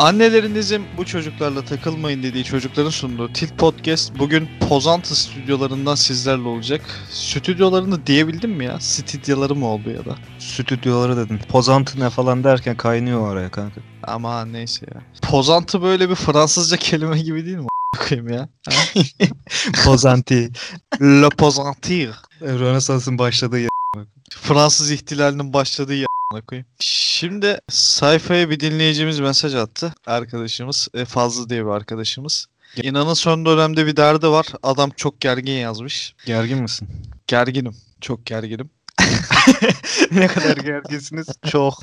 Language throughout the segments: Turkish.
Annelerinizin bu çocuklarla takılmayın dediği çocukların sunduğu Tilt Podcast bugün Pozantı stüdyolarından sizlerle olacak. Stüdyolarını diyebildim mi ya? Stüdyoları mı oldu ya da? Stüdyoları dedim. Pozantı ne falan derken kaynıyor oraya kanka. Ama neyse ya. Pozantı böyle bir Fransızca kelime gibi değil mi? Bakayım ya. Pozantı. Le Pozantı. Rönesans'ın başladığı yer. Fransız ihtilalinin başladığı yer. Şimdi sayfaya bir dinleyicimiz mesaj attı. Arkadaşımız Fazlı diye bir arkadaşımız. İnanın son dönemde bir derdi var. Adam çok gergin yazmış. Gergin misin? Gerginim. Çok gerginim. Ne kadar gerginsiniz? Çok.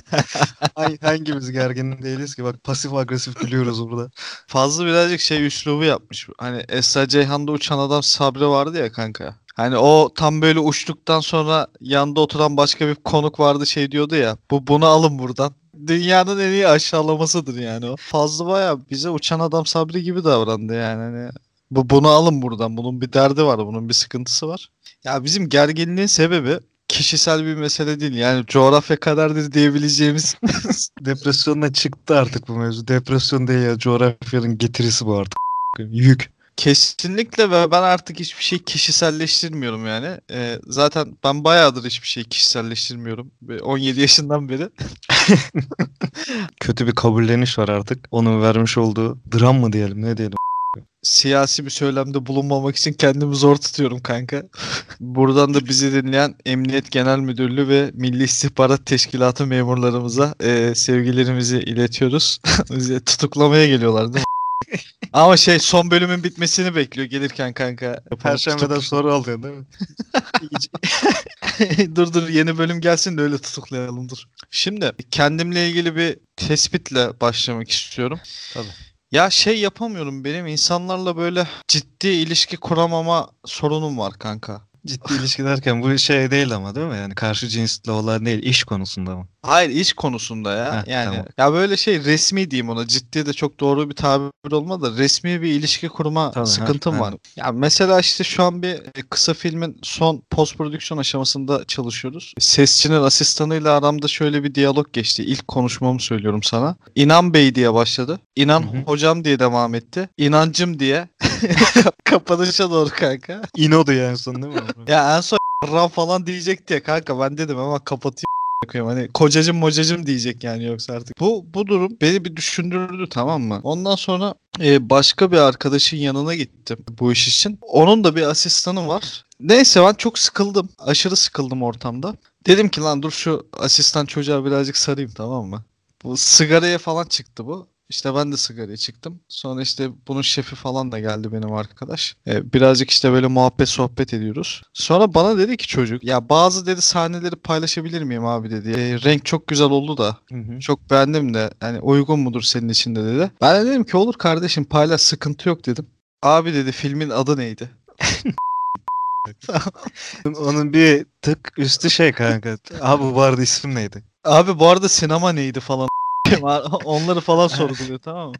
Hangimiz gergin değiliz ki? Bak pasif agresif gülüyoruz burada. Fazlı birazcık üslubu yapmış. Hani Esra Ceyhan'da uçan adam Sabri vardı ya kanka. Hani o tam böyle uçtuktan sonra yanında oturan başka bir konuk vardı diyordu ya. Bunu alın buradan. Dünyanın en iyi aşağılamasıdır yani o. Fazla bayağı bize uçan adam Sabri gibi davrandı yani. Hani bunu alın buradan. Bunun bir derdi var. Bunun bir sıkıntısı var. Ya bizim gerginliğin sebebi kişisel bir mesele değil. Yani coğrafya kadardır diyebileceğimiz. Depresyonla çıktı artık bu mevzu. Depresyon değil ya. Coğrafyanın getirisi bu artık. Yük. Kesinlikle ve ben artık hiçbir şey kişiselleştirmiyorum yani. Zaten ben bayağıdır hiçbir şey kişiselleştirmiyorum. 17 yaşından beri. Kötü bir kabulleniş var artık. Onun vermiş olduğu dram mı diyelim ne diyelim. Siyasi bir söylemde bulunmamak için kendimi zor tutuyorum kanka. Buradan da bizi dinleyen Emniyet Genel Müdürlüğü ve Milli İstihbarat Teşkilatı memurlarımıza sevgilerimizi iletiyoruz. Bizi tutuklamaya geliyorlar değil mi? Ama son bölümün bitmesini bekliyor gelirken kanka. Perşembeden sonra alıyor değil mi? Dur yeni bölüm gelsin de öyle tutuklayalım dur. Şimdi kendimle ilgili bir tespitle başlamak istiyorum. Tabii. Ya yapamıyorum, benim insanlarla böyle ciddi ilişki kuramama sorunum var kanka. Ciddi ilişki derken bu değil ama değil mi? Yani karşı cinsle olan değil, iş konusunda mı? Hayır, iş konusunda ya. Heh, yani tamam. Ya böyle resmi diyeyim ona. Ciddi de çok doğru bir tabir olmadı da resmi bir ilişki kurma tabii, sıkıntım var. Ya mesela şu an bir kısa filmin son post prodüksiyon aşamasında çalışıyoruz. Sesçinin asistanıyla aramda şöyle bir diyalog geçti. İlk konuşmamı söylüyorum sana. İnan Bey diye başladı. İnan Hı-hı. hocam diye devam etti. İnancım diye kapanışa doğru kanka. İnodu en son değil mi? Ya en son ram falan diyecekti ya kanka, ben dedim ama kapatayım. Hani kocacım mocacım diyecek yani yoksa artık. Bu durum beni bir düşündürdü, tamam mı? Ondan sonra başka bir arkadaşın yanına gittim bu iş için. Onun da bir asistanı var. Neyse ben çok sıkıldım. Aşırı sıkıldım ortamda. Dedim ki lan dur şu asistan çocuğa birazcık sarayım, tamam mı? Bu sigaraya falan çıktı bu. Ben de sigaraya çıktım. Sonra bunun şefi falan da geldi benim arkadaş. Birazcık böyle muhabbet sohbet ediyoruz. Sonra bana dedi ki çocuk, ya bazı dedi sahneleri paylaşabilir miyim abi dedi. Renk çok güzel oldu da Hı-hı. çok beğendim de hani uygun mudur senin için de dedi. Ben de dedim ki olur kardeşim paylaş, sıkıntı yok dedim. Abi dedi filmin adı neydi? Onun bir tık üstü kanka. Abi bu arada isim neydi? Abi bu arada sinema neydi falan. Onları falan sorguluyor, tamam mı?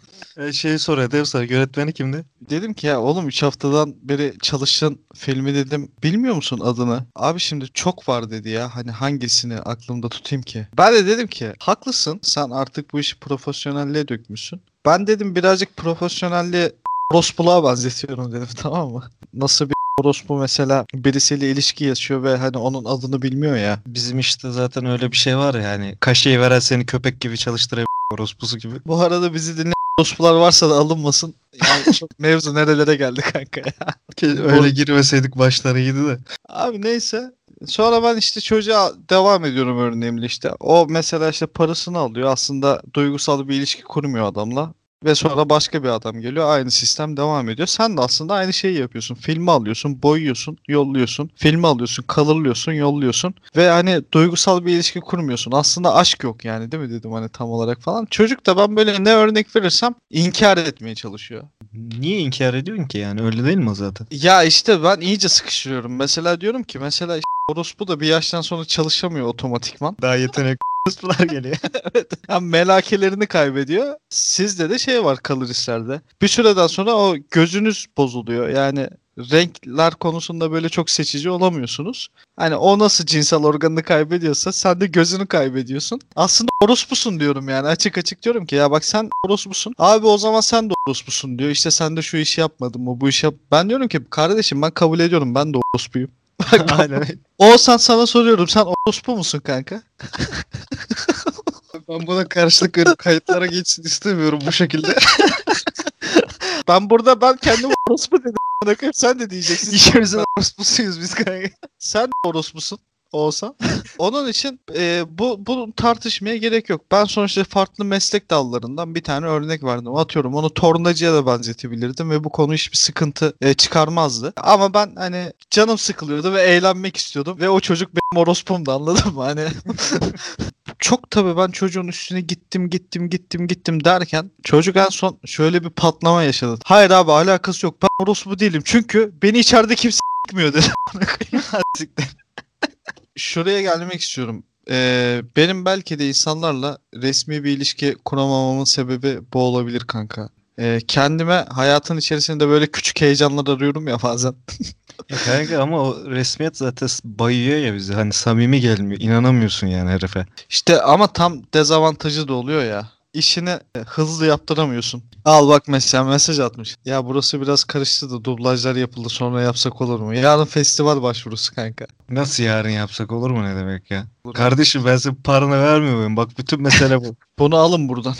Soruyor dev yönetmeni kimdi? Dedim ki ya oğlum 3 haftadan beri çalıştığın filmi dedim. Bilmiyor musun adını? Abi şimdi çok var dedi ya. Hani hangisini aklımda tutayım ki? Ben de dedim ki haklısın. Sen artık bu işi profesyonelliğe dökmüşsün. Ben dedim birazcık profesyonelliğe orospuğa benzetiyorum dedim, tamam mı? Nasıl bir orospu mesela birisiyle ilişki yaşıyor ve hani onun adını bilmiyor ya. Bizim zaten öyle bir şey var ya hani kaşeyi veren seni köpek gibi çalıştırabilir orospusu gibi. Bu arada bizi dinleyen orospular varsa da alınmasın. Yani çok mevzu nerelere geldi kanka ya. Öyle girmeseydik başları iyiydi de. Abi neyse. Sonra ben çocuğa devam ediyorum örneğimle O mesela parasını alıyor. Aslında duygusal bir ilişki kurmuyor adamla. Ve sonra başka bir adam geliyor. Aynı sistem devam ediyor. Sen de aslında aynı şeyi yapıyorsun. Filmi alıyorsun, boyuyorsun, yolluyorsun. Filmi alıyorsun, kalırlıyorsun, yolluyorsun. Ve hani duygusal bir ilişki kurmuyorsun. Aslında aşk yok yani değil mi dedim hani tam olarak falan. Çocuk da ben böyle ne örnek verirsem inkar etmeye çalışıyor. Niye inkar ediyorsun ki yani? Öyle değil mi zaten? Ya ben iyice sıkıştırıyorum. Mesela diyorum ki orospu da bir yaştan sonra çalışamıyor otomatikman. Daha yetenek orospular geliyor. Evet. Yani melakelerini kaybediyor. Sizde de var kalır işlerde. Bir süreden sonra o gözünüz bozuluyor. Yani renkler konusunda böyle çok seçici olamıyorsunuz. Hani o nasıl cinsel organını kaybediyorsa sen de gözünü kaybediyorsun. Aslında orospusun diyorum yani, açık açık diyorum ki ya bak sen orospusun. Abi o zaman sen de orospusun diyor. İşte sen de şu işi yapmadın mı, bu işi yap. Ben diyorum ki kardeşim ben kabul ediyorum, ben de orospuyum. Aynen. Oğuzhan sana soruyorum, sen orospu musun kanka? Ben buna karşılık verip kayıtlara geçsin istemiyorum bu şekilde. Ben burada ben kendim orospu dedim. Sen de diyeceksin. İkimizin orospusuyuz biz kanka. Sen de orospusun olsa. Onun için bu tartışmaya gerek yok. Ben sonuçta farklı meslek dallarından bir tane örnek verdim. Atıyorum onu tornacıya da benzetebilirdim ve bu konu hiçbir sıkıntı çıkarmazdı. Ama ben hani canım sıkılıyordu ve eğlenmek istiyordum ve o çocuk benim orospumdu, anladın mı? Hani çok tabii ben çocuğun üstüne gittim derken çocuk en son şöyle bir patlama yaşadı. Hayır abi alakası yok. Ben orospu değilim. Çünkü beni içeride kimse s**kmıyor dedi. Şuraya gelmek istiyorum. Benim belki de insanlarla resmi bir ilişki kuramamamın sebebi bu olabilir kanka. Kendime hayatın içerisinde böyle küçük heyecanlar arıyorum ya bazen. Kanka ama o resmiyet zaten bayıyor ya bizi. Hani samimi gelmiyor. İnanamıyorsun yani herife. İşte ama tam dezavantajı da oluyor ya. İşini hızlı yaptıramıyorsun. Al bak mesela mesaj atmış. Ya burası biraz karıştı da dublajlar yapıldı, sonra yapsak olur mu? Yarın festival başvurusu kanka. Nasıl yarın yapsak olur mu ne demek ya? Olur. Kardeşim ben size paranı vermiyor muyum? Bak bütün mesele bu. Bunu alın buradan.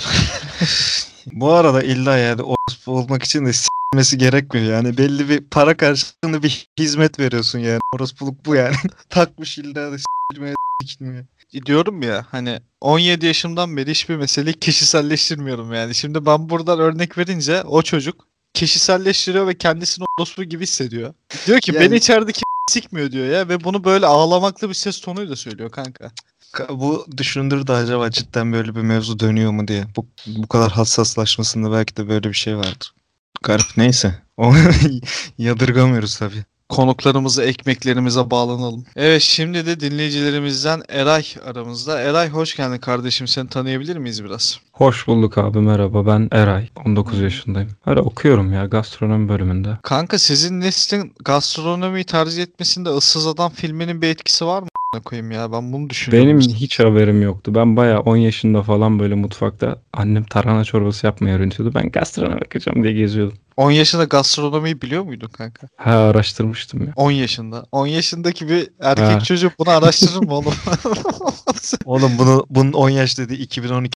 Bu arada illa yani orospu olmak için de s**mesi gerekmiyor yani. Belli bir para karşılığında bir hizmet veriyorsun yani. Orospuluk bu yani. Takmış illa da s**meye dikilmiyor. Diyorum ya hani 17 yaşımdan beri hiçbir meseleyi kişiselleştirmiyorum yani. Şimdi ben buradan örnek verince o çocuk kişiselleştiriyor ve kendisini orospu gibi hissediyor. Diyor ki yani... beni içeride kim sikmiyor diyor ya ve bunu böyle ağlamaklı bir ses tonuyla söylüyor kanka. Bu düşündürdü acaba cidden böyle bir mevzu dönüyor mu diye. Bu kadar hassaslaşmasında belki de böyle bir şey vardır. Garip, neyse. Onu yadırgamıyoruz tabii. Konuklarımızı ekmeklerimize bağlanalım. Evet şimdi de dinleyicilerimizden Eray aramızda. Eray hoş geldin kardeşim, seni tanıyabilir miyiz biraz? Hoş bulduk abi, merhaba, ben Eray, 19 yaşındayım. Hala okuyorum ya, gastronomi bölümünde. Kanka sizin neslin gastronomiyi tercih etmesinde Issız Adam filminin bir etkisi var mı? Koyayım ya, ben bunu düşünüyorum. Benim hiç haberim yoktu. Ben bayağı 10 yaşında falan böyle mutfakta annem tarhana çorbası yapmayı öğretiyordu. Ben gastronomi bakacağım diye geziyordum. 10 yaşında gastronomiyi biliyor muydun kanka? Ha, araştırmıştım ya. 10 yaşında. 10 yaşındaki bir erkek çocuk bunu araştırır mı oğlum? Oğlum bunun 10 yaş dediği 2012.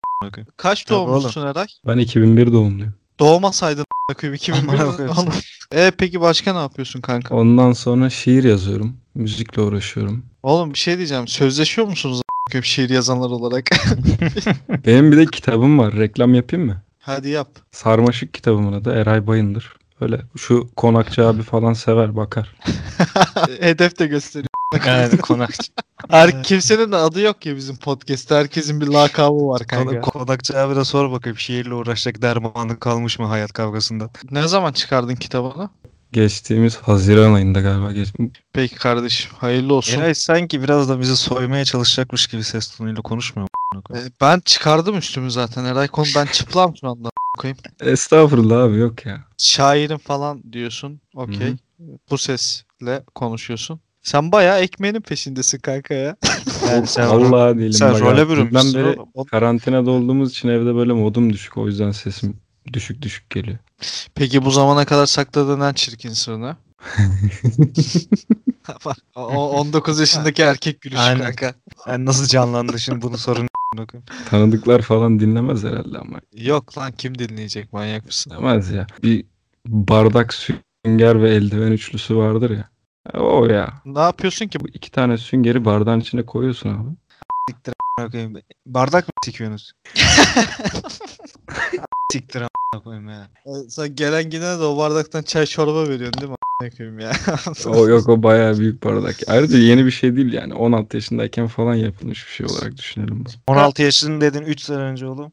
Kaç doğumlusun Eray? Ben 2001 doğumluyum. Doğmasaydın 2001'de. Peki başka ne yapıyorsun kanka? Ondan sonra şiir yazıyorum. Müzikle uğraşıyorum. Oğlum bir şey diyeceğim. Sözleşiyor musunuz şiir yazanlar olarak? Benim bir de kitabım var. Reklam yapayım mı? Hadi yap. Sarmaşık kitabımın adı, Eray Bayındır. Öyle şu Konakçı abi falan sever, bakar. Hedef de gösteriyor. Yani Konakçı. Kimsenin de adı yok ya bizim podcast'te. Herkesin bir lakabı var kanka. Konakçı abi de sor bakayım. Şiirle uğraşacak dermanın kalmış mı hayat kavgasından? Ne zaman çıkardın kitabını? Geçtiğimiz Haziran ayında galiba geçtim. Peki kardeşim hayırlı olsun. Eray sanki biraz da bizi soymaya çalışacakmış gibi ses tonuyla konuşmuyor. Ben çıkardım üstümü zaten Eray, konu ben çıplam şu anda koyayım. Estağfurullah abi, yok ya. Şairim falan diyorsun, okey. Bu sesle konuşuyorsun. Sen bayağı ekmeğinin peşindesin kanka ya. Yani vallahi değilim. Sen role bürünmüşsün. Ben böyle karantinada olduğumuz için evde böyle modum düşük, o yüzden sesim düşük geliyor. Peki bu zamana kadar sakladığın en çirkin sırrı? 19 yaşındaki erkek gülüşü kanka. Yani nasıl canlandı şimdi bunu sorun. Tanıdıklar falan dinlemez herhalde ama. Yok lan, kim dinleyecek, manyak mısın? Demez ya. Bir bardak sünger ve eldiven üçlüsü vardır ya. O ya. Ne yapıyorsun ki? Bu iki tane süngeri bardağın içine koyuyorsun abi. Siktir a**a koyayım. Bardak mı sikiyorsunuz? Siktir a**a koyayım ya. Sen gelen gidene de o bardaktan çay çorba veriyorsun değil mi a**a koyayım ya? O yok, o bayağı büyük bardak. Ayrıca yeni bir şey değil yani. 16 yaşındayken falan yapılmış bir şey olarak düşünelim bunu. 16 yaşın dedin 3 sene önce oğlum.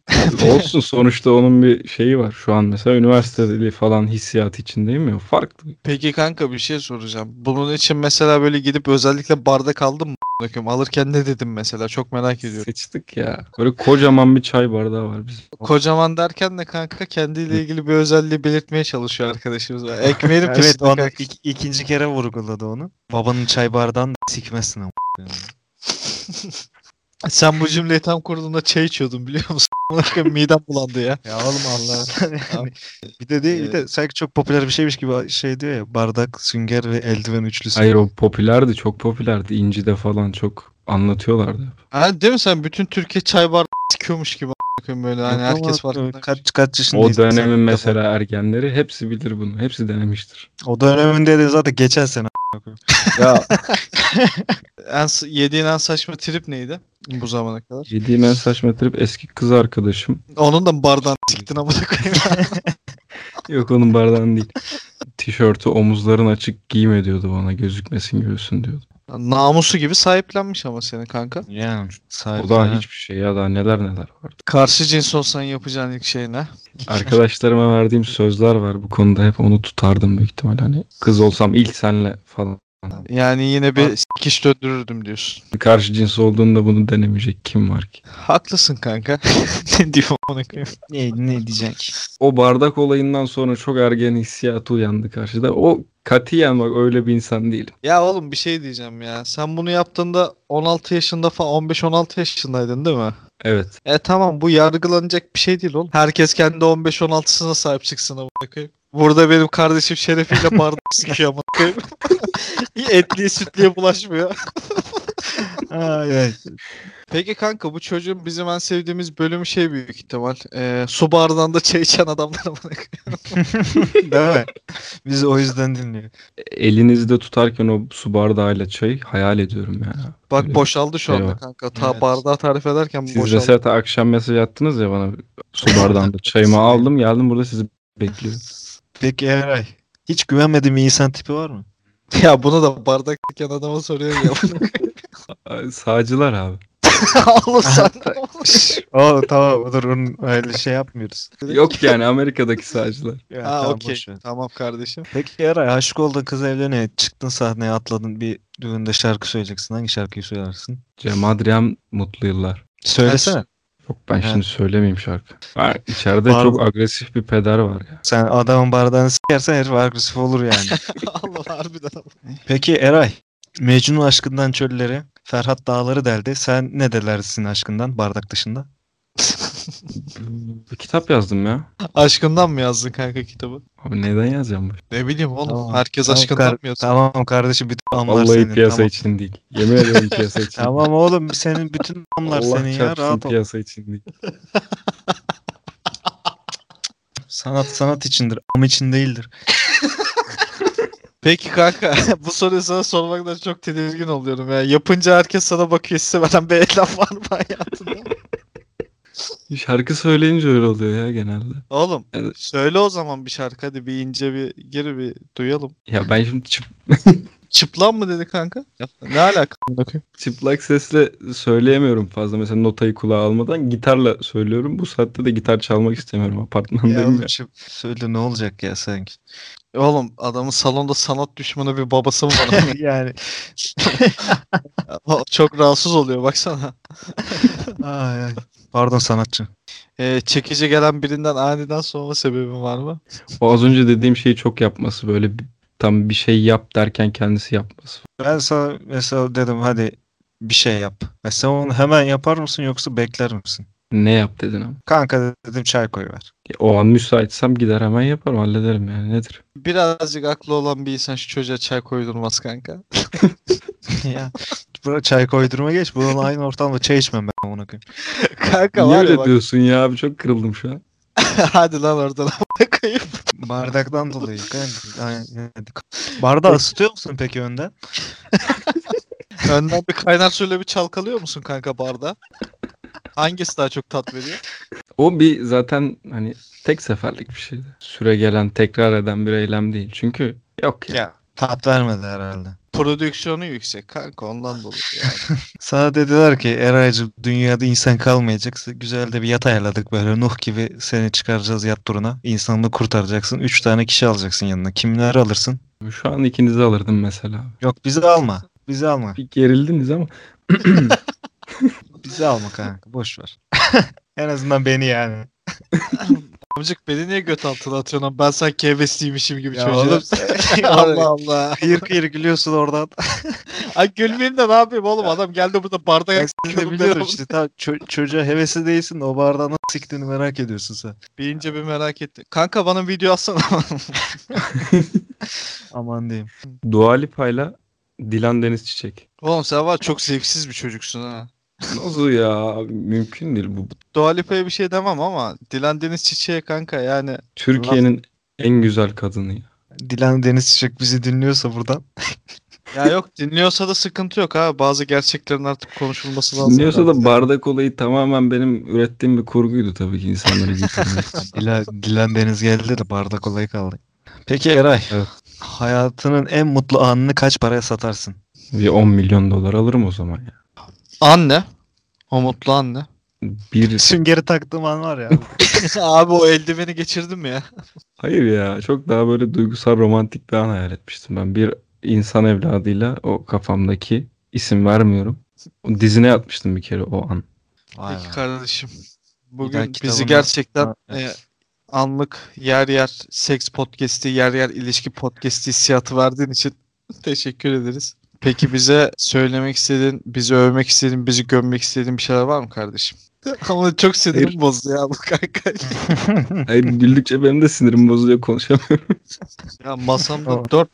Olsun, sonuçta onun bir şeyi var. Şu an mesela üniversitede falan hissiyatı içindeyim ya. Farklı. Peki kanka bir şey soracağım. Bunun için mesela böyle gidip özellikle bardak aldın mı? Alırken ne dedim mesela, çok merak ediyorum. Seçtik ya. Böyle kocaman bir çay bardağı var bizim. Kocaman derken de kanka kendiyle ilgili bir özelliği belirtmeye çalışıyor arkadaşımız var. Ekmeğini evet, peşinde kanka. Evet, ikinci kere vurguladı onu. Babanın çay bardağını sikmesin ama. Sen bu cümleyi tam kurduğunda çay içiyordun biliyor musun? Midem bulandı ya. Ya oğlum Allah. Yani, bir de sanki çok popüler bir şeymiş gibi şey diyor ya, bardak, sünger ve eldiven üçlüsü. Hayır, o popülerdi, çok popülerdi. İnci'de falan çok anlatıyorlardı. Ha, değil mi, sen bütün Türkiye çay bardağı sikiyormuş gibi böyle hani yok, herkes var. Kaç yaşındayız? O dönemin mesela ergenleri hepsi bilir bunu. Hepsi denemiştir. O döneminde de zaten geçen sene. Ya yediğin en saçma trip neydi bu zamana kadar? Yediğim en saçma trip eski kız arkadaşım. Onun da bardağını siktin amına koyayım. Yok, onun bardağını değil. Tişörtü omuzların açık giyme diyordu bana, gözükmesin göğsün diyordu. Namusu gibi sahiplenmiş ama senin kanka. Yani o da hiçbir şey ya, daha neler var. Karşı cins olsan yapacağın ilk şey ne? Arkadaşlarıma verdiğim sözler var bu konuda, hep onu tutardım büyük ihtimal, hani kız olsam ilk senle falan. Yani yine bir s**kiş döndürürdüm diyorsun. Karşı cins olduğunda bunu denemeyecek kim var ki? Haklısın kanka. Ne diyor ona koyayım? Ne diyecek? O bardak olayından sonra çok ergen hissiyatı uyandı karşıda. O katiyen bak, öyle bir insan değilim. Ya oğlum bir şey diyeceğim ya. Sen bunu yaptığında 16 yaşında falan, 15-16 yaşındaydın değil mi? Evet. Tamam, bu yargılanacak bir şey değil oğlum. Herkes kendi 15-16'sına sahip çıksın amına koyayım. Burada benim kardeşim şerefiyle bardak sıkıyor amına koyayım. Etliye sütliye bulaşmıyor. Ay. Peki kanka, bu çocuğun bizim en sevdiğimiz bölümü şey büyük ihtimal. Su bardağında çay içen adamlara bana koyuyorum. Değil mi? Biz o yüzden dinliyoruz. Elinizde tutarken o su bardağıyla çay hayal ediyorum yani. Bak öyle boşaldı şu anda kanka. Evet. Bardağı tarif ederken siz boşaldı. Siz mesela akşam mesaj attınız ya bana, su bardağında çayımı aldım geldim burada sizi bekliyorum. Peki Eray, hiç güvenmediğim insan tipi var mı? Ya bunu da bardak diken adama soruyor ya. Sağcılar abi. Oğlum sen de oğlum. Tamam dur, onun öyle şey yapmıyoruz. Yok yani Amerika'daki sağcılar. Yani, ha tamam, okey. Tamam kardeşim. Peki Eray, aşık oldun, kız evleniyor. Çıktın sahneye, atladın bir düğünde şarkı söyleyeceksin. Hangi şarkıyı söylersin? Cem Adrian, Mutlu Yıllar. Söylesene. Yok ben şimdi söylemeyeyim şarkı. Var, içeride çok agresif bir peder var ya. Sen adamın bardağını s**ersen herif agresif olur yani. Allah harbiden. Peki Eray, Mecnun aşkından çölleri, Ferhat dağları deldi. Sen ne delersin aşkından bardak dışında? Bir kitap yazdım ya. Aşkından mı yazdın kanka kitabı? Abi neden yazacağım bu? Ne bileyim oğlum. Tamam. Herkes tamam, aşkından mı yazıyor? Tamam kardeşim, bütün anlar vallahi senin. Vallahi piyasa tamam. için değil. Yemin ederim piyasa için. Tamam oğlum, senin bütün anlar senin ya. Rahat ol. Piyasa için değil. Sanat içindir. Am için değildir. Peki kanka, bu soruyu sana sormaktan çok tedirgin oluyorum ya. Yapınca herkes sana bakıyor, istemeden bir laf var mı hayatında? Şarkı söyleyince öyle oluyor ya genelde. Oğlum yani... söyle o zaman bir şarkı, hadi bir ince bir geri bir duyalım. Ya ben şimdi çıplan mı dedi kanka? Ne alaka? Çıplak sesle söyleyemiyorum fazla. Mesela notayı kulağa almadan gitarla söylüyorum. Bu saatte de gitar çalmak istemiyorum apartmandayım ya. Söyle ne olacak ya sanki. Oğlum adamın salonda sanat düşmanı bir babası mı var? Yani çok rahatsız oluyor baksana. Ay. Pardon sanatçı. Çekici gelen birinden aniden soğuma sebebin var mı? O az önce dediğim şeyi çok yapması, böyle tam bir şey yap derken kendisi yapması. Ben sana mesela dedim hadi bir şey yap. Mesela onu hemen yapar mısın yoksa bekler misin? Ne yap dedin ama? Kanka dedim çay koyuver. O an müsaitsem gider hemen yaparım, hallederim yani, nedir? Birazcık aklı olan bir insan şu çocuğa çay koydurmaz kanka. Ya çay koydurma geç. Bunun aynı ortamda çay içmem ben ona koyayım. Kanka niye öyle diyorsun ya abi, çok kırıldım şu an. Hadi lan oradan amına koyayım. Bardaktan dolayı. Bardağı ısıtıyor musun peki önden? Önden bir kaynar suyla bir çalkalıyor musun kanka bardağı? Hangisi daha çok tat veriyor? O bir zaten hani tek seferlik bir şeydi. Süre gelen, tekrar eden bir eylem değil. Çünkü yok ya. Tat vermedi herhalde. Prodüksiyonu yüksek kanka, ondan dolayı yani. Sana dediler ki Eray'cığım dünyada insan kalmayacak. Güzel de bir yat ayarladık böyle. Nuh gibi seni çıkaracağız yat turuna. İnsanlığı kurtaracaksın. 3 tane kişi alacaksın yanına. Kimleri alırsın? Şu an ikinizi alırdım mesela. Yok bizi alma. Bizi alma. Bir gerildiniz ama. Bizi alma kanka. Boş ver. En azından beni yani. Amcık beni niye göt altına atıyorsun lan? Ben sanki hevesliymişim gibi çocuğum. Allah Allah. Kıyır kıyır gülüyorsun oradan. Ay gülmeyeyim de ne yapayım oğlum? Adam geldi burada bardağı s***** biliyorum işte. Tamam, çocuğa hevesli değilsin de o bardağı nasıl s*****ini merak ediyorsun sen. Birinci bir merak etti. Kanka bana video atsana. Aman diyeyim. Dua Lipa'yla Dilan Deniz Çiçek. Oğlum sen var çok zevksiz bir çocuksun ha. Nasıl ya? Mümkün değil bu. Dua Lipa'ya bir şey demem ama Dilan Deniz Çiçek'e kanka yani. Türkiye'nin en güzel kadını ya. Dilan Deniz Çiçek bizi dinliyorsa buradan. Ya yok dinliyorsa da sıkıntı yok ha. Bazı gerçeklerin artık konuşulması lazım. Dinliyorsa da bardak olayı tamamen benim ürettiğim bir kurguydu tabii ki insanları getirmek. Dilan Deniz geldi de bardak olayı kaldı. Peki Eray. Evet. Hayatının en mutlu anını kaç paraya satarsın? Bir 10 milyon dolar alırım o zaman ya. Anne. O mutlu anne. Bir... Süngeri taktığım an var ya. Abi o eldiveni geçirdim ya. Hayır ya. Çok daha böyle duygusal romantik bir an hayal etmiştim ben. Bir insan evladıyla o kafamdaki isim vermiyorum. O dizine yatmıştım bir kere o an. Vay peki kardeşim. Bugün bizi gerçekten... anlık yer yer seks podcast'i, yer yer ilişki podcast'i hissiyatı verdiğin için teşekkür ederiz. Peki bize söylemek istediğin, bizi övmek istediğin, bizi gömmek istediğin bir şeyler var mı kardeşim? Ama çok sinirim bozdu ya bu kanka. Hayır, güldükçe benim de sinirim bozuluyor, konuşamıyorum. Ya masamda 4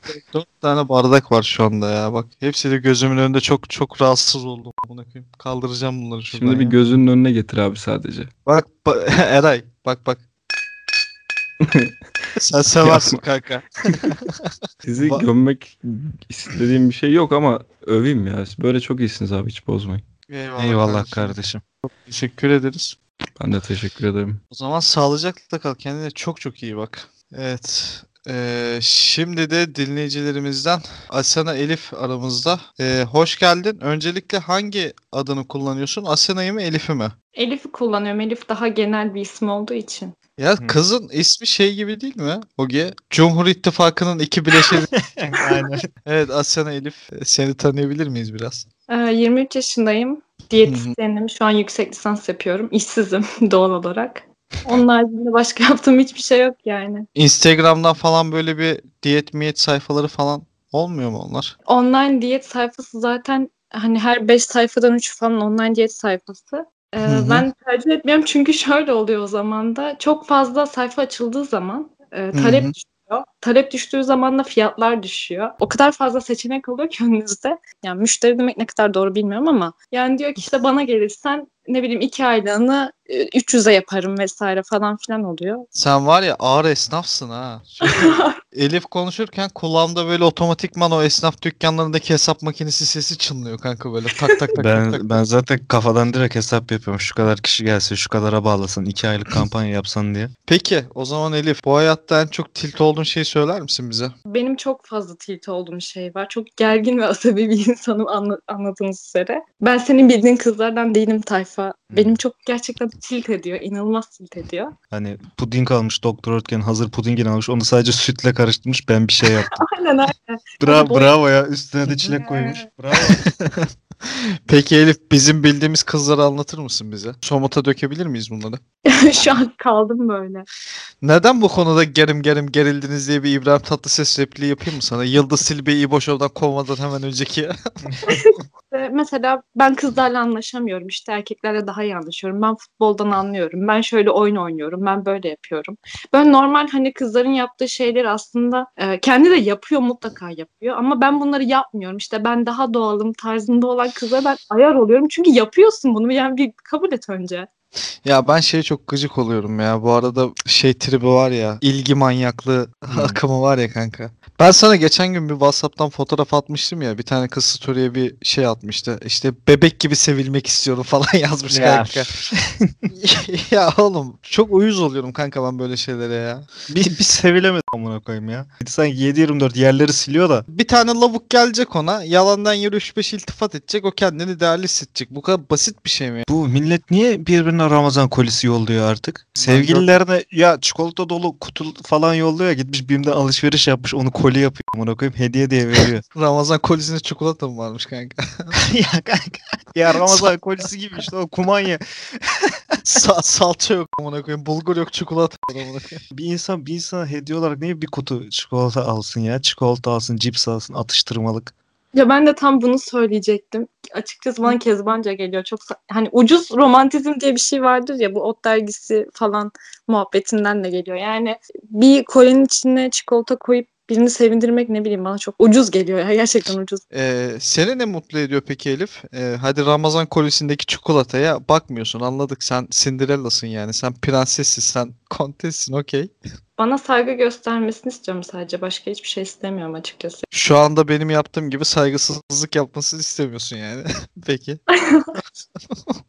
tane bardak var şu anda ya. Bak hepsi de gözümün önünde, çok çok rahatsız oldum. Kaldıracağım bunları şuradan. Şimdi bir ya. Gözünün önüne getir abi sadece. Bak Eray bak. Sen seversin kanka. Sizi gömmek istediğim bir şey yok ama öveyim ya. Böyle çok iyisiniz abi, hiç bozmayın. Eyvallah kardeşim. Çok teşekkür ederiz. Ben de teşekkür ederim. O zaman sağlıcakla kal. Kendine çok çok iyi bak. Evet. Şimdi de dinleyicilerimizden Asena Elif aramızda. Hoş geldin. Öncelikle hangi adını kullanıyorsun? Asena'yı mı Elif'i mi? Elif'i kullanıyorum. Elif daha genel bir isim olduğu için. Ya kızın ismi şey gibi değil mi? Oge. Cumhur İttifakı'nın iki bileşeni. Aynen. Evet Asena Elif. Seni tanıyabilir miyiz biraz? 23 yaşındayım. Diyetisyenim. Şu an yüksek lisans yapıyorum. İşsizim doğal olarak. Onun haricinde başka yaptığım hiçbir şey yok yani. Instagram'dan falan böyle bir diyet miyet sayfaları falan olmuyor mu onlar? Online diyet sayfası zaten hani her 5 sayfadan 3 falan online diyet sayfası. Ben tercih etmiyorum çünkü şöyle oluyor o zaman da. Çok fazla sayfa açıldığı zaman talep düşüyor. Talep düştüğü zaman da fiyatlar düşüyor. O kadar fazla seçenek oluyor ki önünüzde. Yani müşteri demek ne kadar doğru bilmiyorum ama. Yani diyor ki işte bana gelirsen ne bileyim 2 aylığını 300'e yaparım vesaire falan filan oluyor. Sen var ya ağır esnafsın ha. Elif konuşurken kulağımda böyle otomatikman o esnaf dükkanlarındaki hesap makinesi sesi çınlıyor kanka böyle tak tak tak. Ben zaten kafadan direkt hesap yapıyorum. Şu kadar kişi gelse şu kadara bağlasın 2 aylık kampanya yapsan diye. Peki o zaman Elif bu hayatta en çok tilt olduğun şeyi söyler misin bize? Benim çok fazla tilt olduğum şey var. Çok gergin ve asabi bir insanım anladığınız üzere. Ben senin bildiğin kızlardan değilim tayfa. Benim çok gerçekten tilt ediyor. İnanılmaz tilt ediyor. Hani puding almış Doktor Ötken, hazır pudingini almış. Onu sadece sütle karıştırmış. Ben bir şey yaptım. Aynen. Bravo ya. Üstüne de çilek koymuş. Bravo. Peki Elif bizim bildiğimiz kızları anlatır mısın bize? Somuta dökebilir miyiz bunları? Şu an kaldım böyle. Neden bu konuda gerim gerildiniz diye bir İbrahim Tatlıses repliği yapayım mı sana? Yıldız Silbe'yi İboşov'dan kovmadan hemen önceki. Mesela ben kızlarla anlaşamıyorum. İşte erkeklerle daha iyi anlaşıyorum. Ben futboldan anlıyorum. Ben şöyle oyun oynuyorum. Ben böyle yapıyorum. Böyle normal hani kızların yaptığı şeyleri aslında kendi de yapıyor, mutlaka yapıyor. Ama ben bunları yapmıyorum. İşte ben daha doğalım tarzında olan kıza ben ayar oluyorum. Çünkü yapıyorsun bunu. Yani bir kabul et önce. Ya ben çok gıcık oluyorum ya. Bu arada tribi var ya. İlgi manyaklığı akımı var ya kanka. Ben sana geçen gün bir WhatsApp'tan fotoğraf atmıştım ya. Bir tane kız story'e bir şey atmıştı. İşte bebek gibi sevilmek istiyorum falan yazmış kanka. Ya oğlum çok uyuz oluyorum kanka ben böyle şeylere ya. Bir sevilemedim amına koyayım ya. Sanki 7-24 yerleri siliyor da. Bir tane lavuk gelecek ona. Yalandan yürü 3-5 iltifat edecek. O kendini değerli hissedecek. Bu kadar basit bir şey mi? Bu millet niye birbirine birbirlerine Ramazan kolisi yolluyor artık. Sevgililerine ya çikolata dolu kutu falan yolluyor, gitmiş BİM'den alışveriş yapmış, onu koli yapıyor. Onu koyup hediye diye veriyor. Ramazan kolisinde çikolata mı varmış kanka? Ya kanka. Ya Ramazan kolisi gibi işte o kumanya. Salça yok amına koyayım. Bulgur yok, çikolata yok. Bir insana hediye olarak niye bir kutu çikolata alsın ya? Çikolata alsın, cips alsın, atıştırmalık. Ya ben de tam bunu söyleyecektim. Açıkçası bana kezbanca geliyor. Çok hani ucuz romantizm diye bir şey vardır ya, bu Ot dergisi falan muhabbetinden de geliyor. Yani bir kolinin içine çikolata koyup birini sevindirmek ne bileyim bana çok ucuz geliyor ya. Gerçekten ucuz. Seni ne mutlu ediyor peki Elif? Hadi Ramazan kolisindeki çikolataya bakmıyorsun, anladık. Sen Cinderella'sın yani. Sen prensessin, sen kontessin, okey. Bana saygı göstermesini istiyorum sadece. Başka hiçbir şey istemiyorum açıkçası. Şu anda benim yaptığım gibi saygısızlık yapmasını istemiyorsun yani. Peki.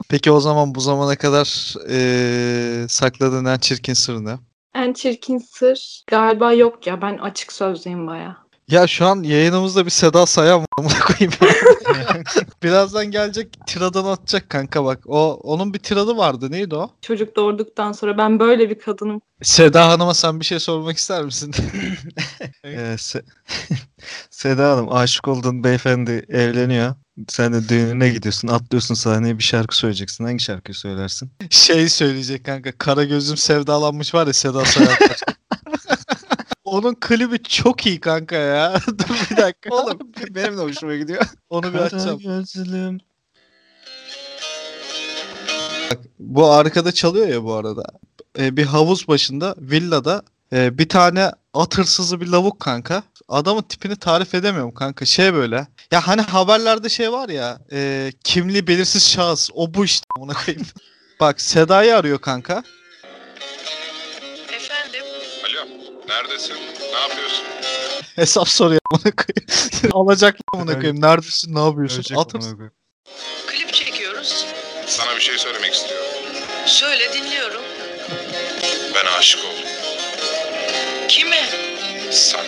Peki o zaman bu zamana kadar sakladığın en çirkin sır ne? En çirkin sır galiba yok ya. Ben açık sözlüyüm bayağı. Ya şu an yayınımızda bir Seda Sayan var. Bunu koyayım. Birazdan gelecek, tiradan atacak kanka bak. Onun bir tiradı vardı. Neydi o? Çocuk doğurduktan sonra ben böyle bir kadınım. Seda Hanım'a sen bir şey sormak ister misin? Seda Hanım, aşık olduğun beyefendi evleniyor. Sen de düğününe gidiyorsun, atlıyorsun sahneye, bir şarkı söyleyeceksin. Hangi şarkıyı söylersin? Şey söyleyecek kanka. Kara gözüm sevdalanmış var ya, Seda Sayan. Onun klibi çok iyi kanka ya. Dur bir dakika. Oğlum benim de hoşuma gidiyor. Onu bir açacağım. Kara gözlüm. Bak, bu arkada çalıyor ya bu arada. Bir havuz başında, villada bir tane at hırsızı bir lavuk kanka. Adamın tipini tarif edemiyorum kanka. Şey böyle. Ya hani haberlerde şey var ya. Kimliği belirsiz şahıs. O bu işte. Ona koyayım. Bak Seda'yı arıyor kanka. Efendim? Alo. Neredesin? Ne yapıyorsun? Hesap soruyor. Ona koyayım. Alacak mı? Ona koyayım. Neredesin? Ne yapıyorsun? At hırsızı. Klip çekiyoruz. Sana bir şey söylemek istiyorum. Söyle, dinliyorum. Ben aşık oldum. Kime? Sana.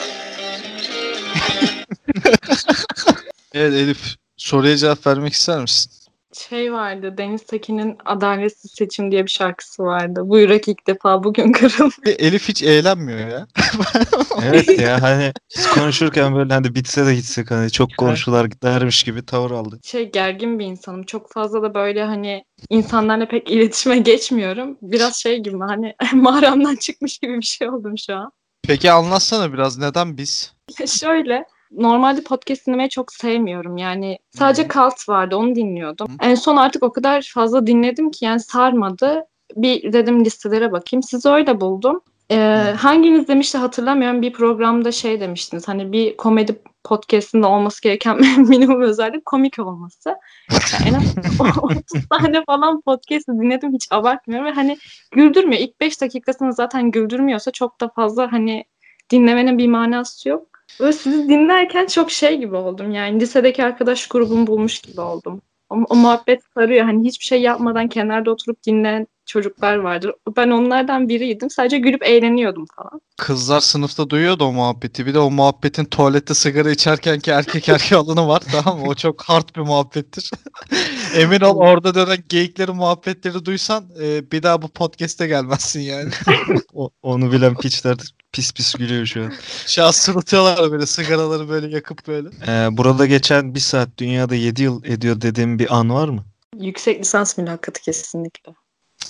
Evet Elif, soruya cevap vermek ister misin? Şey vardı, Deniz Tekin'in Adaletsiz Seçim diye bir şarkısı vardı. Bu yürek ilk defa bugün kırıldı. Elif hiç eğlenmiyor ya. Evet ya, hani konuşurken böyle hani bitse de gitsek, hani çok konuşular gidermiş gibi tavır aldı. Gergin bir insanım. Çok fazla da böyle hani insanlarla pek iletişime geçmiyorum. Biraz şey gibi hani mağaramdan çıkmış gibi bir şey oldum şu an. Peki anlatsana biraz, neden biz? Şöyle, normalde podcast dinlemeyi çok sevmiyorum. Yani sadece Kalt vardı, onu dinliyordum. En son artık o kadar fazla dinledim ki yani sarmadı. Bir dedim listelere bakayım. Sizi öyle buldum. Hanginiz demişti hatırlamıyorum. Bir programda şey demiştiniz. Hani bir komedi podcastinde olması gereken minimum özellik komik olması. Yani en az 30 tane falan podcast'ı dinledim, hiç abartmıyorum. Ve hani güldürmüyor. İlk 5 dakikasını zaten güldürmüyorsa çok da fazla hani dinlemenin bir manası yok. Ve sizi dinlerken çok şey gibi oldum. Yani lisedeki arkadaş grubumu bulmuş gibi oldum. O muhabbet sarıyor. Hani hiçbir şey yapmadan kenarda oturup dinleyen çocuklar vardır. Ben onlardan biriydim. Sadece gülüp eğleniyordum falan. Kızlar sınıfta duyuyordu o muhabbeti. Bir de o muhabbetin tuvalette sigara içerkenki erkek erkeğe alanı var. Tamam mı? O çok hard bir muhabbettir. Emin ol orada dönen geyiklerin muhabbetleri duysan bir daha bu podcast'e gelmezsin yani. Onu bilen piçler pis gülüyor şu an. Şu an sırıtıyorlar böyle, sigaraları böyle yakıp böyle. Burada geçen bir saat dünyada 7 yıl ediyor dediğim bir an var mı? Yüksek lisans mülakatı kesinlikle.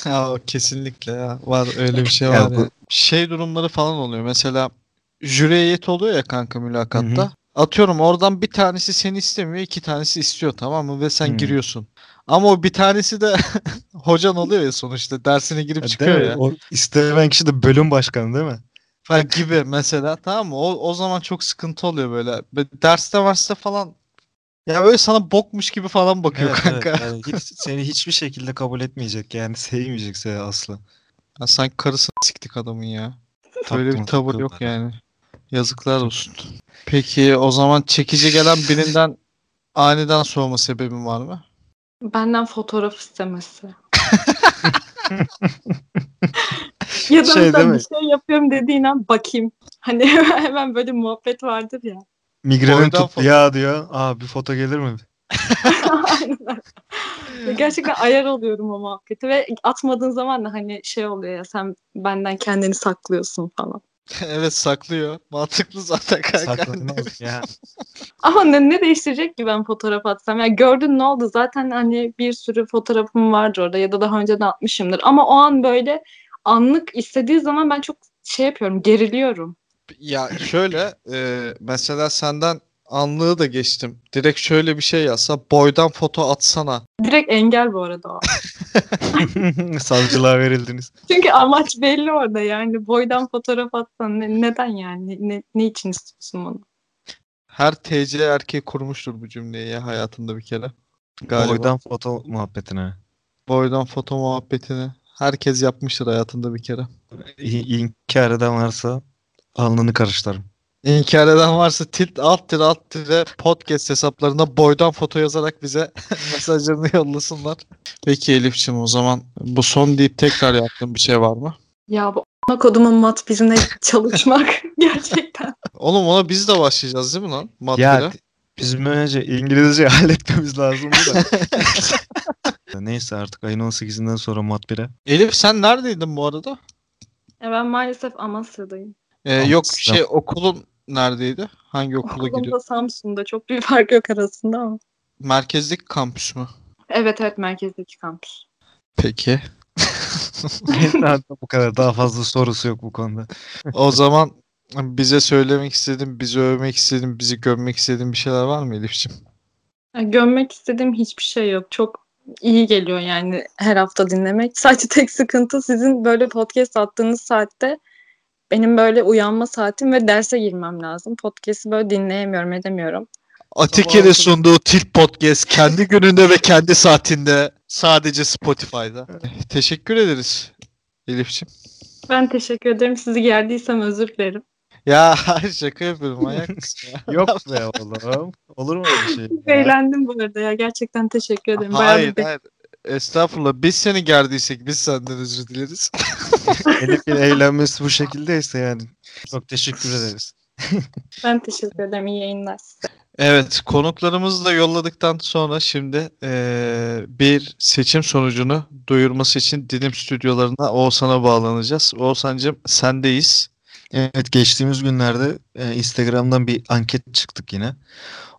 Ya kesinlikle ya. Var öyle bir şey var. Ya. Şey durumları falan oluyor. Mesela jüri heyeti oluyor ya kanka mülakatta. Hı-hı. Atıyorum oradan bir tanesi seni istemiyor, iki tanesi istiyor, tamam mı? Ve sen giriyorsun. Ama o bir tanesi de hocan oluyor ya sonuçta. Dersine girip çıkıyor ya. O istemeyen kişi de bölüm başkanı değil mi? Falan gibi mesela, tamam mı? O zaman çok sıkıntı oluyor böyle. Derste varsa falan. Ya böyle sana bokmuş gibi falan bakıyor evet, kanka. Evet, yani seni hiçbir şekilde kabul etmeyecek yani, sevmeyecek seni asla. Ya sanki karısını siktik adamın ya. Böyle bir tavır yok yani. Yazıklar olsun. Peki o zaman çekici gelen birinden aniden soğuma sebebin var mı? Benden fotoğraf istemesi. Ya da şey, mesela bir şey yapıyorum dediğin an bakayım. Hani hemen böyle muhabbet vardır ya. Migrenin tuttu ya diyor. Aa bir foto gelir mi? Aynen. Gerçekten ayar oluyorum o muhabbeti ve atmadığın zaman da hani şey oluyor ya, sen benden kendini saklıyorsun falan. Evet, saklıyor. Mantıklı zaten kanka. Saklanmaz ya. Ama ne değiştirecek ki ben fotoğraf atsam? Yani gördün ne oldu? Zaten hani bir sürü fotoğrafım vardır orada ya da daha önce de atmışımdır. Ama o an böyle anlık istediği zaman ben çok şey yapıyorum, geriliyorum. Ya şöyle mesela senden anlığı da geçtim. Direkt şöyle bir şey yazsa, boydan foto atsana. Direkt engel bu arada o. Savcılığa verildiniz. Çünkü amaç belli orada yani. Boydan fotoğraf atsan neden yani? Ne için istiyorsun bunu? Her TC erkeği kurmuştur bu cümleyi ya hayatında bir kere. Galiba. Boydan foto muhabbetine. Boydan foto muhabbetine. Herkes yapmıştır hayatında bir kere. İnkar eden varsa alnını karıştırırım. İnkar eden varsa tilt alt tire podcast hesaplarında boydan foto yazarak bize mesajlarını yollasınlar. Peki Elif'ciğim, o zaman bu son deyip tekrar yaptığın bir şey var mı? Ya bu ana kodumun mat bizimle çalışmak gerçekten. Oğlum ona biz de başlayacağız değil mi lan? Mat ya bizim önce İngilizce halletmemiz lazım da. Neyse artık ayın 18'inden sonra mat 1'e. Elif sen neredeydin bu arada? Ben maalesef Amasya'dayım. Yok şey okulun neredeydi? Hangi okula gidiyorsun? Okulum da Samsun'da. Çok büyük fark yok arasında ama. Merkezdeki kampüs mü? Evet merkezdeki kampüs. Peki. Bu kadar, daha fazla sorusu yok bu konuda. O zaman bize söylemek istediğin, bizi övmek istediğin, bizi gömmek istediğin bir şeyler var mı Elif'ciğim? Gömmek istediğim hiçbir şey yok. Çok iyi geliyor yani her hafta dinlemek. Sadece tek sıkıntı sizin böyle podcast attığınız saatte benim böyle uyanma saatim ve derse girmem lazım. Podcast'ı böyle dinleyemiyorum, edemiyorum. Atike'de sunduğu Tilt Podcast kendi gününde ve kendi saatinde sadece Spotify'da. Teşekkür ederiz Elif'ciğim. Ben teşekkür ederim. Sizi gerdiysem özür dilerim. Ya şaka yapıyorum. Manyak mısın ya? Yok be oğlum. Olur mu öyle şey? Eğlendim bu arada ya. Gerçekten teşekkür ederim. Hayır. Estağfurullah. Biz seni gerdiysek biz senden özür dileriz. Elif'in eğlenmesi bu şekildeyse yani. Çok teşekkür ederiz. Ben teşekkür ederim. İyi yayınlar. Evet. Konuklarımızı da yolladıktan sonra şimdi bir seçim sonucunu duyurması için Dilim stüdyolarına Oğuzhan'a bağlanacağız. Oğuzhan'cığım sendeyiz. Evet, geçtiğimiz günlerde Instagram'dan bir anket çıktık yine.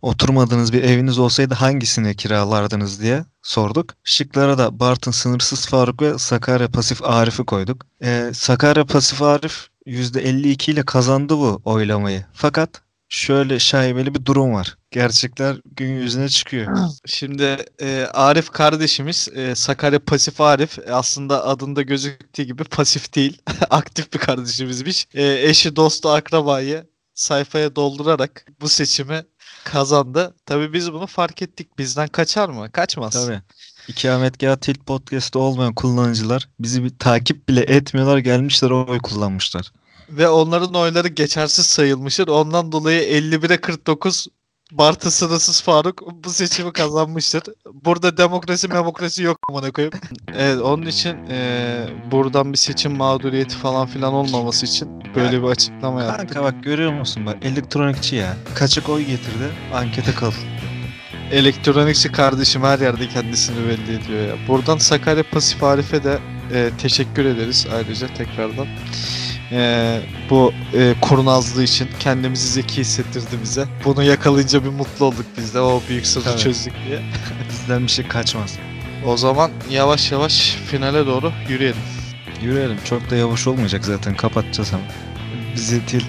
Oturmadığınız bir eviniz olsaydı hangisini kiralardınız diye sorduk. Şıklara da Bartın Sınırsız Faruk ve Sakarya Pasif Arif'i koyduk. Sakarya Pasif Arif %52 ile kazandı bu oylamayı. Fakat şöyle şaibeli bir durum var. Gerçekler gün yüzüne çıkıyor. Şimdi Arif kardeşimiz Sakarya Pasif Arif aslında adında gözüktüğü gibi pasif değil. Aktif bir kardeşimizmiş. Eşi, dostu, akrabayı sayfaya doldurarak bu seçimi kazandı. Tabii biz bunu fark ettik. Bizden kaçar mı? Kaçmaz. Tabii. İkametgâh Tilt Podcast'ta olmayan kullanıcılar bizi bir takip bile etmiyorlar. Gelmişler oy kullanmışlar. Ve onların oyları geçersiz sayılmıştır. Ondan dolayı 51'e 49 Bartı Sınırsız Faruk bu seçimi kazanmıştır. Burada demokrasi yok amına koyayım. Evet, onun için buradan bir seçim mağduriyeti falan filan olmaması için böyle bir açıklama yaptık. Kanka bak görüyor musun bak, elektronikçi ya. Kaçak oy getirdi, ankete katıldı. Elektronikçi kardeşim her yerde kendisini belli ediyor ya. Buradan Sakarya Pasif Arif'e de teşekkür ederiz ayrıca tekrardan. Bu kurnazlığı için kendimizi zeki hissettirdi bize. Bunu yakalayınca bir mutlu olduk biz de. O büyük sırrı çözdük diye. Bizden bir şey kaçmaz. O zaman yavaş yavaş finale doğru yürüyelim. Yürüyelim. Çok da yavaş olmayacak zaten. Kapatacağız ama. Bizi Tilt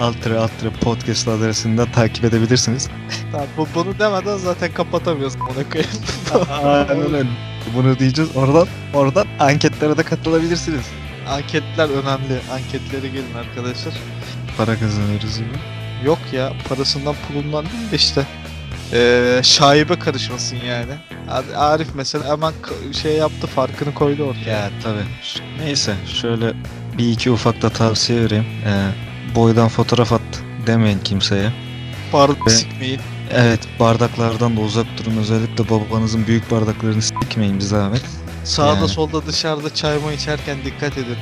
Altı Altı Podcast adresinden takip edebilirsiniz. Tamam, bunu demeden zaten kapatamıyoruz. Aynen öyle. Bunu diyeceğiz. Oradan anketlere de katılabilirsiniz. Anketler önemli. Anketlere gelin arkadaşlar. Para kazanırız gibi. Yok ya, parasından pulundan değil de işte şaibe karışmasın yani. Arif mesela hemen şey yaptı, farkını koydu ortaya. Ya tabii. Neyse şöyle bir iki ufak da tavsiye vereyim. Boydan fotoğraf at demeyin kimseye. Bardak sikmeyin. Evet, bardaklardan da uzak durun. Özellikle babanızın büyük bardaklarını sikmeyin bize zahmet. Sağda yani. Solda dışarıda çayma içerken dikkat edin.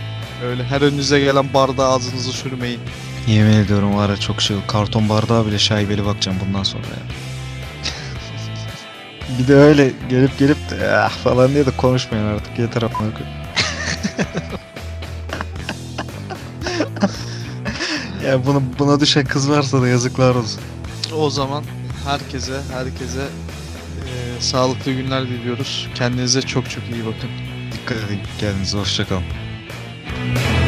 Öyle her önünüze gelen bardağı ağzınızı sürmeyin. Yemin ediyorum o ara çok şey, karton bardağa bile şaibeli bakacağım bundan sonra ya. Bir de öyle gelip de falan diye de konuşmayın artık. Yeter amına koyayım. Ya buna düşen kız varsa da yazıklar olsun. O zaman herkese sağlıklı günler diliyoruz. Kendinize çok çok iyi bakın. Dikkat edin kendinize. Hoşça kalın.